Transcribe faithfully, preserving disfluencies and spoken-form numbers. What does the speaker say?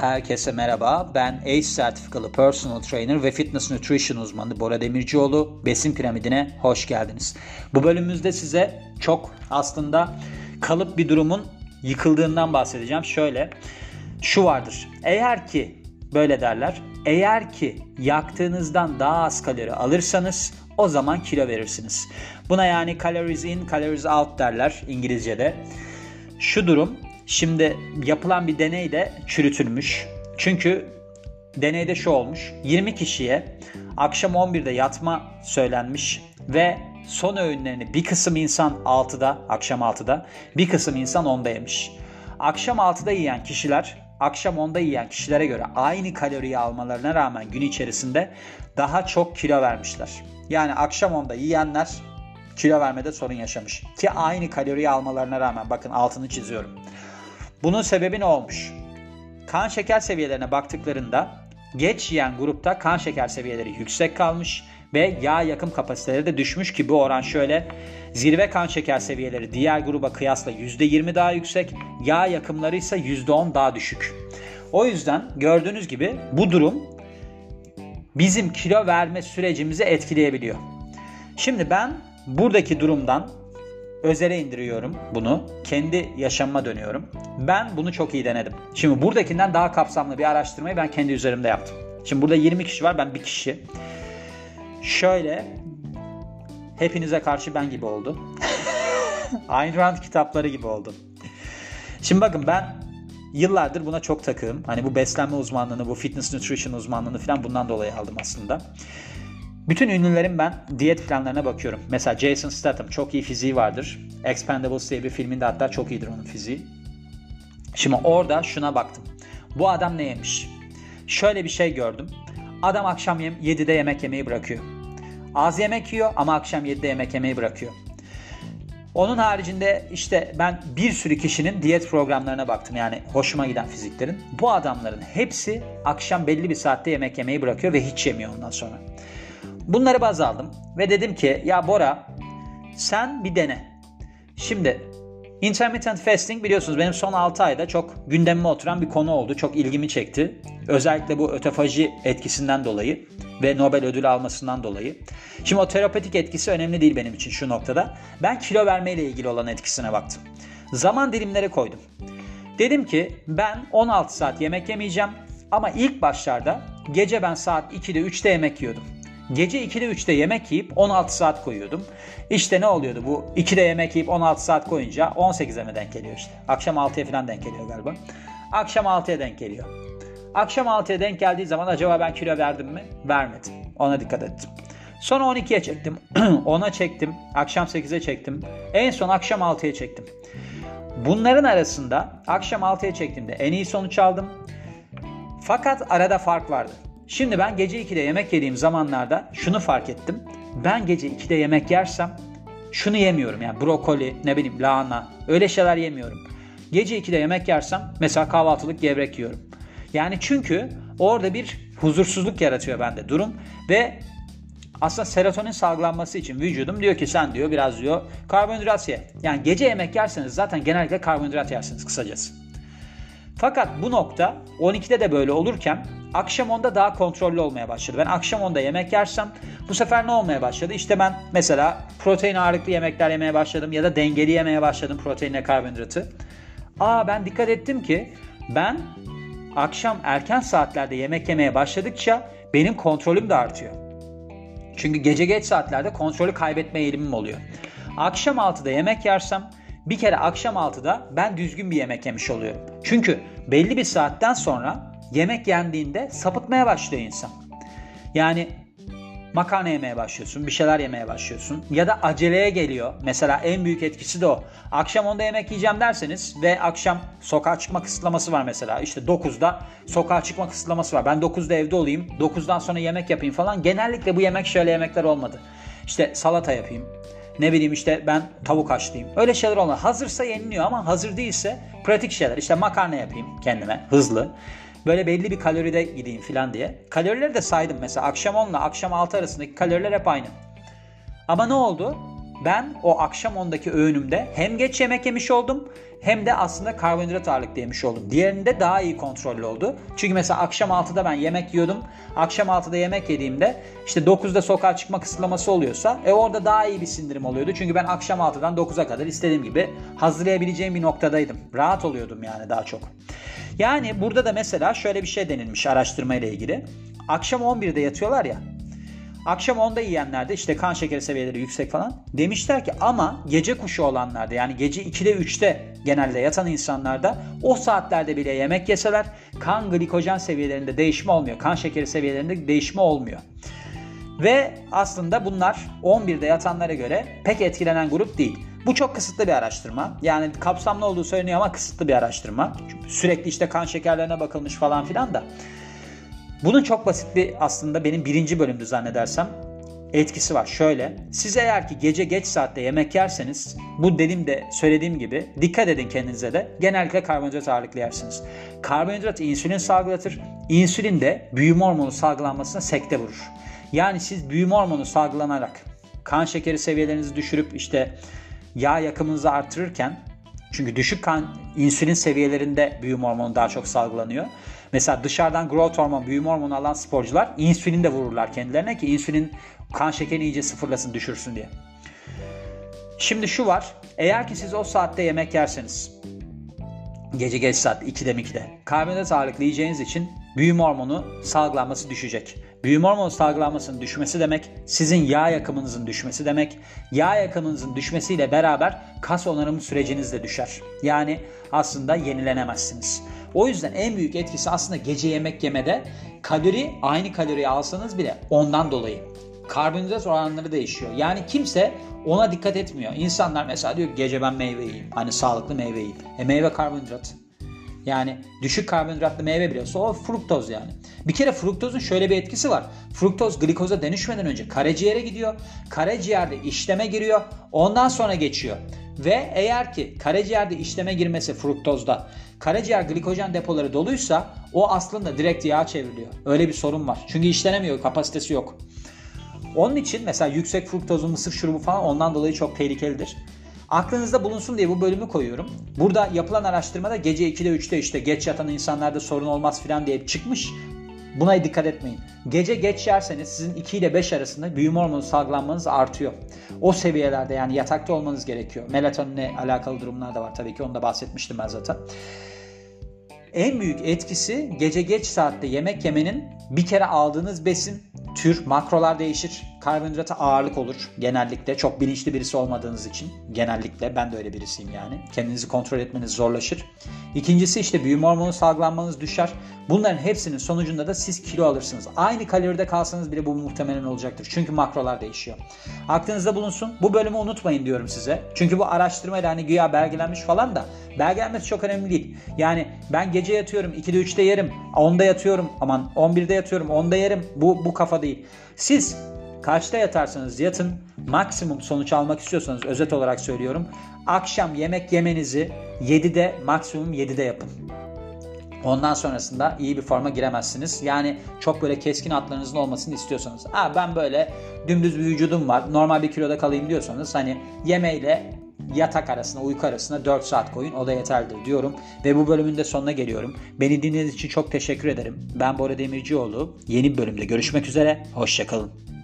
Herkese merhaba, ben A C E sertifikalı personal trainer ve fitness nutrition uzmanı Bora Demircioğlu. Besin piramidine hoş geldiniz. Bu bölümümüzde size çok aslında kalıp bir durumun yıkıldığından bahsedeceğim. Şöyle, şu vardır. Eğer ki, böyle derler, eğer ki yaktığınızdan daha az kalori alırsanız o zaman kilo verirsiniz. Buna yani calories in, calories out derler İngilizce'de. Şu durum, şimdi yapılan bir deney de çürütülmüş. Çünkü deneyde şu olmuş. yirmi kişiye akşam on birde yatma söylenmiş ve son öğünlerini bir kısım insan altıda, akşam altıda, bir kısım insan onda yemiş. Akşam altıda yiyen kişiler, akşam onda yiyen kişilere göre aynı kaloriyi almalarına rağmen gün içerisinde daha çok kilo vermişler. Yani akşam onda yiyenler kilo vermede sorun yaşamış. Ki aynı kaloriyi almalarına rağmen, bakın altını çiziyorum. Bunun sebebi ne olmuş? Kan şeker seviyelerine baktıklarında geç yiyen grupta kan şeker seviyeleri yüksek kalmış ve yağ yakım kapasiteleri de düşmüş ki bu oran şöyle. Zirve kan şeker seviyeleri diğer gruba kıyasla yüzde yirmi daha yüksek, yağ yakımları ise yüzde on daha düşük. O yüzden gördüğünüz gibi bu durum bizim kilo verme sürecimizi etkileyebiliyor. Şimdi ben buradaki durumdan özele indiriyorum bunu. Kendi yaşamıma dönüyorum. Ben bunu çok iyi denedim. Şimdi buradakinden daha kapsamlı bir araştırmayı ben kendi üzerimde yaptım. Şimdi burada yirmi kişi var, ben bir kişi. Şöyle, hepinize karşı ben gibi oldu. Ayn Rand kitapları gibi oldu. Şimdi bakın, ben yıllardır buna çok takığım. Hani bu beslenme uzmanlığını, bu fitness nutrition uzmanlığını falan bundan dolayı aldım aslında. Bütün ünlülerin ben diyet planlarına bakıyorum. Mesela Jason Statham çok iyi fiziği vardır. Expendables diye bir filminde hatta çok iyidir onun fiziği. Şimdi orada şuna baktım. Bu adam ne yemiş? Şöyle bir şey gördüm. Adam akşam yedide yemek yemeyi bırakıyor. Az yemek yiyor ama akşam yedide yemek yemeyi bırakıyor. Onun haricinde işte ben bir sürü kişinin diyet programlarına baktım. Yani hoşuma giden fiziklerin. Bu adamların hepsi akşam belli bir saatte yemek yemeyi bırakıyor ve hiç yemiyor ondan sonra. Bunları baz aldım ve dedim ki ya Bora, sen bir dene. Şimdi intermittent fasting biliyorsunuz benim son altı ayda çok gündemime oturan bir konu oldu. Çok ilgimi çekti. Özellikle bu autofaji etkisinden dolayı ve Nobel ödülü almasından dolayı. Şimdi o terapetik etkisi önemli değil benim için şu noktada. Ben kilo vermeyle ilgili olan etkisine baktım. Zaman dilimleri koydum. Dedim ki ben on altı saat yemek yemeyeceğim ama ilk başlarda gece ben saat ikide üçte yemek yiyordum. Gece ikide üçte yemek yiyip on altı saat koyuyordum. İşte ne oluyordu bu? ikide yemek yiyip on altı saat koyunca on sekize mi denk geliyor işte? Akşam altıya falan denk geliyor galiba. Akşam altıya denk geliyor. Akşam altıya denk geldiği zaman acaba ben kilo verdim mi? Vermedim. Ona dikkat ettim. Sonra on ikiye çektim. ona çektim. Akşam sekize çektim. En son akşam altıya çektim. Bunların arasında akşam altıya çektiğimde en iyi sonuç aldım. Fakat arada fark vardı. Şimdi ben gece ikide yemek yediğim zamanlarda şunu fark ettim. Ben gece ikide yemek yersem şunu yemiyorum. Yani brokoli, ne bileyim lahana, öyle şeyler yemiyorum. Gece ikide yemek yersem mesela kahvaltılık gevrek yiyorum. Yani çünkü orada bir huzursuzluk yaratıyor bende durum ve aslında serotonin salgılanması için vücudum diyor ki sen diyor biraz diyor karbonhidrat ye. Yani gece yemek yerseniz zaten genellikle karbonhidrat yersiniz kısacası. Fakat bu nokta on ikide de böyle olurken akşam onda daha kontrollü olmaya başladı. Ben akşam onda yemek yersem bu sefer ne olmaya başladı? İşte ben mesela protein ağırlıklı yemekler yemeye başladım ya da dengeli yemeye başladım proteinle karbonhidratı. Aa ben dikkat ettim ki ben akşam erken saatlerde yemek yemeye başladıkça benim kontrolüm de artıyor. Çünkü gece geç saatlerde kontrolü kaybetme eğilimim oluyor. Akşam altıda yemek yersem bir kere akşam altıda ben düzgün bir yemek yemiş oluyorum. Çünkü belli bir saatten sonra yemek yendiğinde sapıtmaya başlıyor insan. Yani makarna yemeye başlıyorsun, bir şeyler yemeye başlıyorsun ya da aceleye geliyor. Mesela en büyük etkisi de o. Akşam onda yemek yiyeceğim derseniz ve akşam sokağa çıkma kısıtlaması var mesela. İşte dokuzda sokağa çıkma kısıtlaması var. Ben dokuzda evde olayım, dokuzdan sonra yemek yapayım falan. Genellikle bu yemek şöyle yemekler olmadı. İşte salata yapayım. Ne bileyim işte ben tavuk haşlayayım. Öyle şeyler olmadı. Hazırsa yeniliyor ama hazır değilse pratik şeyler. İşte makarna yapayım kendime hızlı. Böyle belli bir kaloride gideyim falan diye. Kalorileri de saydım mesela. Akşam onla akşam altı arasındaki kaloriler hep aynı. Ama ne oldu? ben o akşam ondaki öğünümde hem geç yemek yemiş oldum hem de aslında karbonhidrat ağırlıklı yemiş oldum. Diğerinde daha iyi kontrollü oldu. Çünkü mesela akşam altıda ben yemek yiyordum. Akşam altıda yemek yediğimde işte dokuzda sokağa çıkma kısıtlaması oluyorsa e orada daha iyi bir sindirim oluyordu. Çünkü ben akşam altıdan dokuza kadar istediğim gibi hazırlayabileceğim bir noktadaydım. Rahat oluyordum yani daha çok. Yani burada da mesela şöyle bir şey denilmiş araştırmayla ilgili. Akşam on birde yatıyorlar ya. Akşam onda yiyenlerde işte kan şekeri seviyeleri yüksek falan. Demişler ki ama gece kuşu olanlarda yani gece ikide üçte genelde yatan insanlarda o saatlerde bile yemek yeseler kan glikojen seviyelerinde değişme olmuyor. Kan şekeri seviyelerinde değişme olmuyor. Ve aslında bunlar on birde yatanlara göre pek etkilenen grup değil. Bu çok kısıtlı bir araştırma. Yani kapsamlı olduğu söyleniyor ama kısıtlı bir araştırma. Çünkü sürekli işte kan şekerlerine bakılmış falan filan da. Bunun çok basit bir aslında benim birinci bölümdü zannedersem etkisi var. Şöyle, siz eğer ki gece geç saatte yemek yerseniz bu dediğim de söylediğim gibi dikkat edin kendinize de genellikle karbonhidrat ağırlıklı yersiniz. Karbonhidrat insülin salgılatır. İnsülin de büyüme hormonu salgılanmasına sekte vurur. Yani siz büyüme hormonu salgılanarak kan şekeri seviyelerinizi düşürüp işte yağ yakımınızı artırırken çünkü düşük kan insülin seviyelerinde büyüme hormonu daha çok salgılanıyor. Mesela dışarıdan growth hormon, büyüme hormonu alan sporcular insülin de vururlar kendilerine ki insülin kan şekerini iyice sıfırlasın, düşürsün diye. Şimdi şu var, eğer ki siz o saatte yemek yerseniz, gece geç saat ikide mikide, karbonhidrat ağırlıklı yiyeceğiniz için büyüme hormonu salgılanması düşecek. Büyüme hormonu salgılanmasının düşmesi demek, sizin yağ yakımınızın düşmesi demek. Yağ yakımınızın düşmesiyle beraber kas onarım süreciniz de düşer. Yani aslında yenilenemezsiniz. O yüzden en büyük etkisi aslında gece yemek yemede kalori aynı kaloriyi alsanız bile ondan dolayı. Karbonhidrat oranları değişiyor. Yani kimse ona dikkat etmiyor. İnsanlar mesela diyor ki gece ben meyve yiyeyim. Hani sağlıklı meyve yiyeyim. E meyve karbonhidrat. Yani düşük karbonhidratlı meyve biliyorsa o fruktoz yani. Bir kere fruktozun şöyle bir etkisi var. Fruktoz glikoza dönüşmeden önce karaciğere gidiyor. Karaciğerde işleme giriyor. Ondan sonra geçiyor. Ve eğer ki karaciğerde işleme girmesi fruktozda karaciğer glikojen depoları doluysa o aslında direkt yağa çevriliyor. Öyle bir sorun var. Çünkü işlenemiyor, kapasitesi yok. Onun için mesela yüksek fruktozlu mısır şurubu falan ondan dolayı çok tehlikelidir. Aklınızda bulunsun diye bu bölümü koyuyorum. Burada yapılan araştırmada gece ikide üçte işte geç yatan insanlarda sorun olmaz filan diye çıkmış. Buna dikkat etmeyin. Gece geç yerseniz sizin iki ile beş arasında büyüme hormonu salgılanmanız artıyor. O seviyelerde yani yatakta olmanız gerekiyor. Melatoninle alakalı durumlar da var tabii ki. Onu da bahsetmiştim ben zaten. En büyük etkisi gece geç saatte yemek yemenin bir kere aldığınız besin, tür, makrolar değişir. Karbonhidrata ağırlık olur genellikle. Çok bilinçli birisi olmadığınız için. Genellikle ben de öyle birisiyim yani. Kendinizi kontrol etmeniz zorlaşır. İkincisi işte büyüme hormonu salgılanmanız düşer. Bunların hepsinin sonucunda da siz kilo alırsınız. Aynı kaloride kalsanız bile bu muhtemelen olacaktır. Çünkü makrolar değişiyor. Aklınızda bulunsun. Bu bölümü unutmayın diyorum size. Çünkü bu araştırmayla hani güya belgelenmiş falan da belgelenmesi çok önemli değil. Yani ben gece yatıyorum, ikide üçte yerim, onda yatıyorum, aman on birde yatıyorum, onda yerim. Bu bu kafa değil. Siz kaçta yatarsanız yatın, maksimum sonuç almak istiyorsanız özet olarak söylüyorum. Akşam yemek yemenizi yedide maksimum yedide yapın. Ondan sonrasında iyi bir forma giremezsiniz. Yani çok böyle keskin hatlarınızın olmasını istiyorsanız. Ha ben böyle dümdüz bir vücudum var. Normal bir kiloda kalayım diyorsanız hani yemeğiyle yatak arasına, uyku arasına dört saat koyun. O da yeterlidir diyorum. Ve bu bölümün de sonuna geliyorum. Beni dinlediğiniz için çok teşekkür ederim. Ben Bora Demircioğlu. Yeni bir bölümde görüşmek üzere. Hoşça kalın.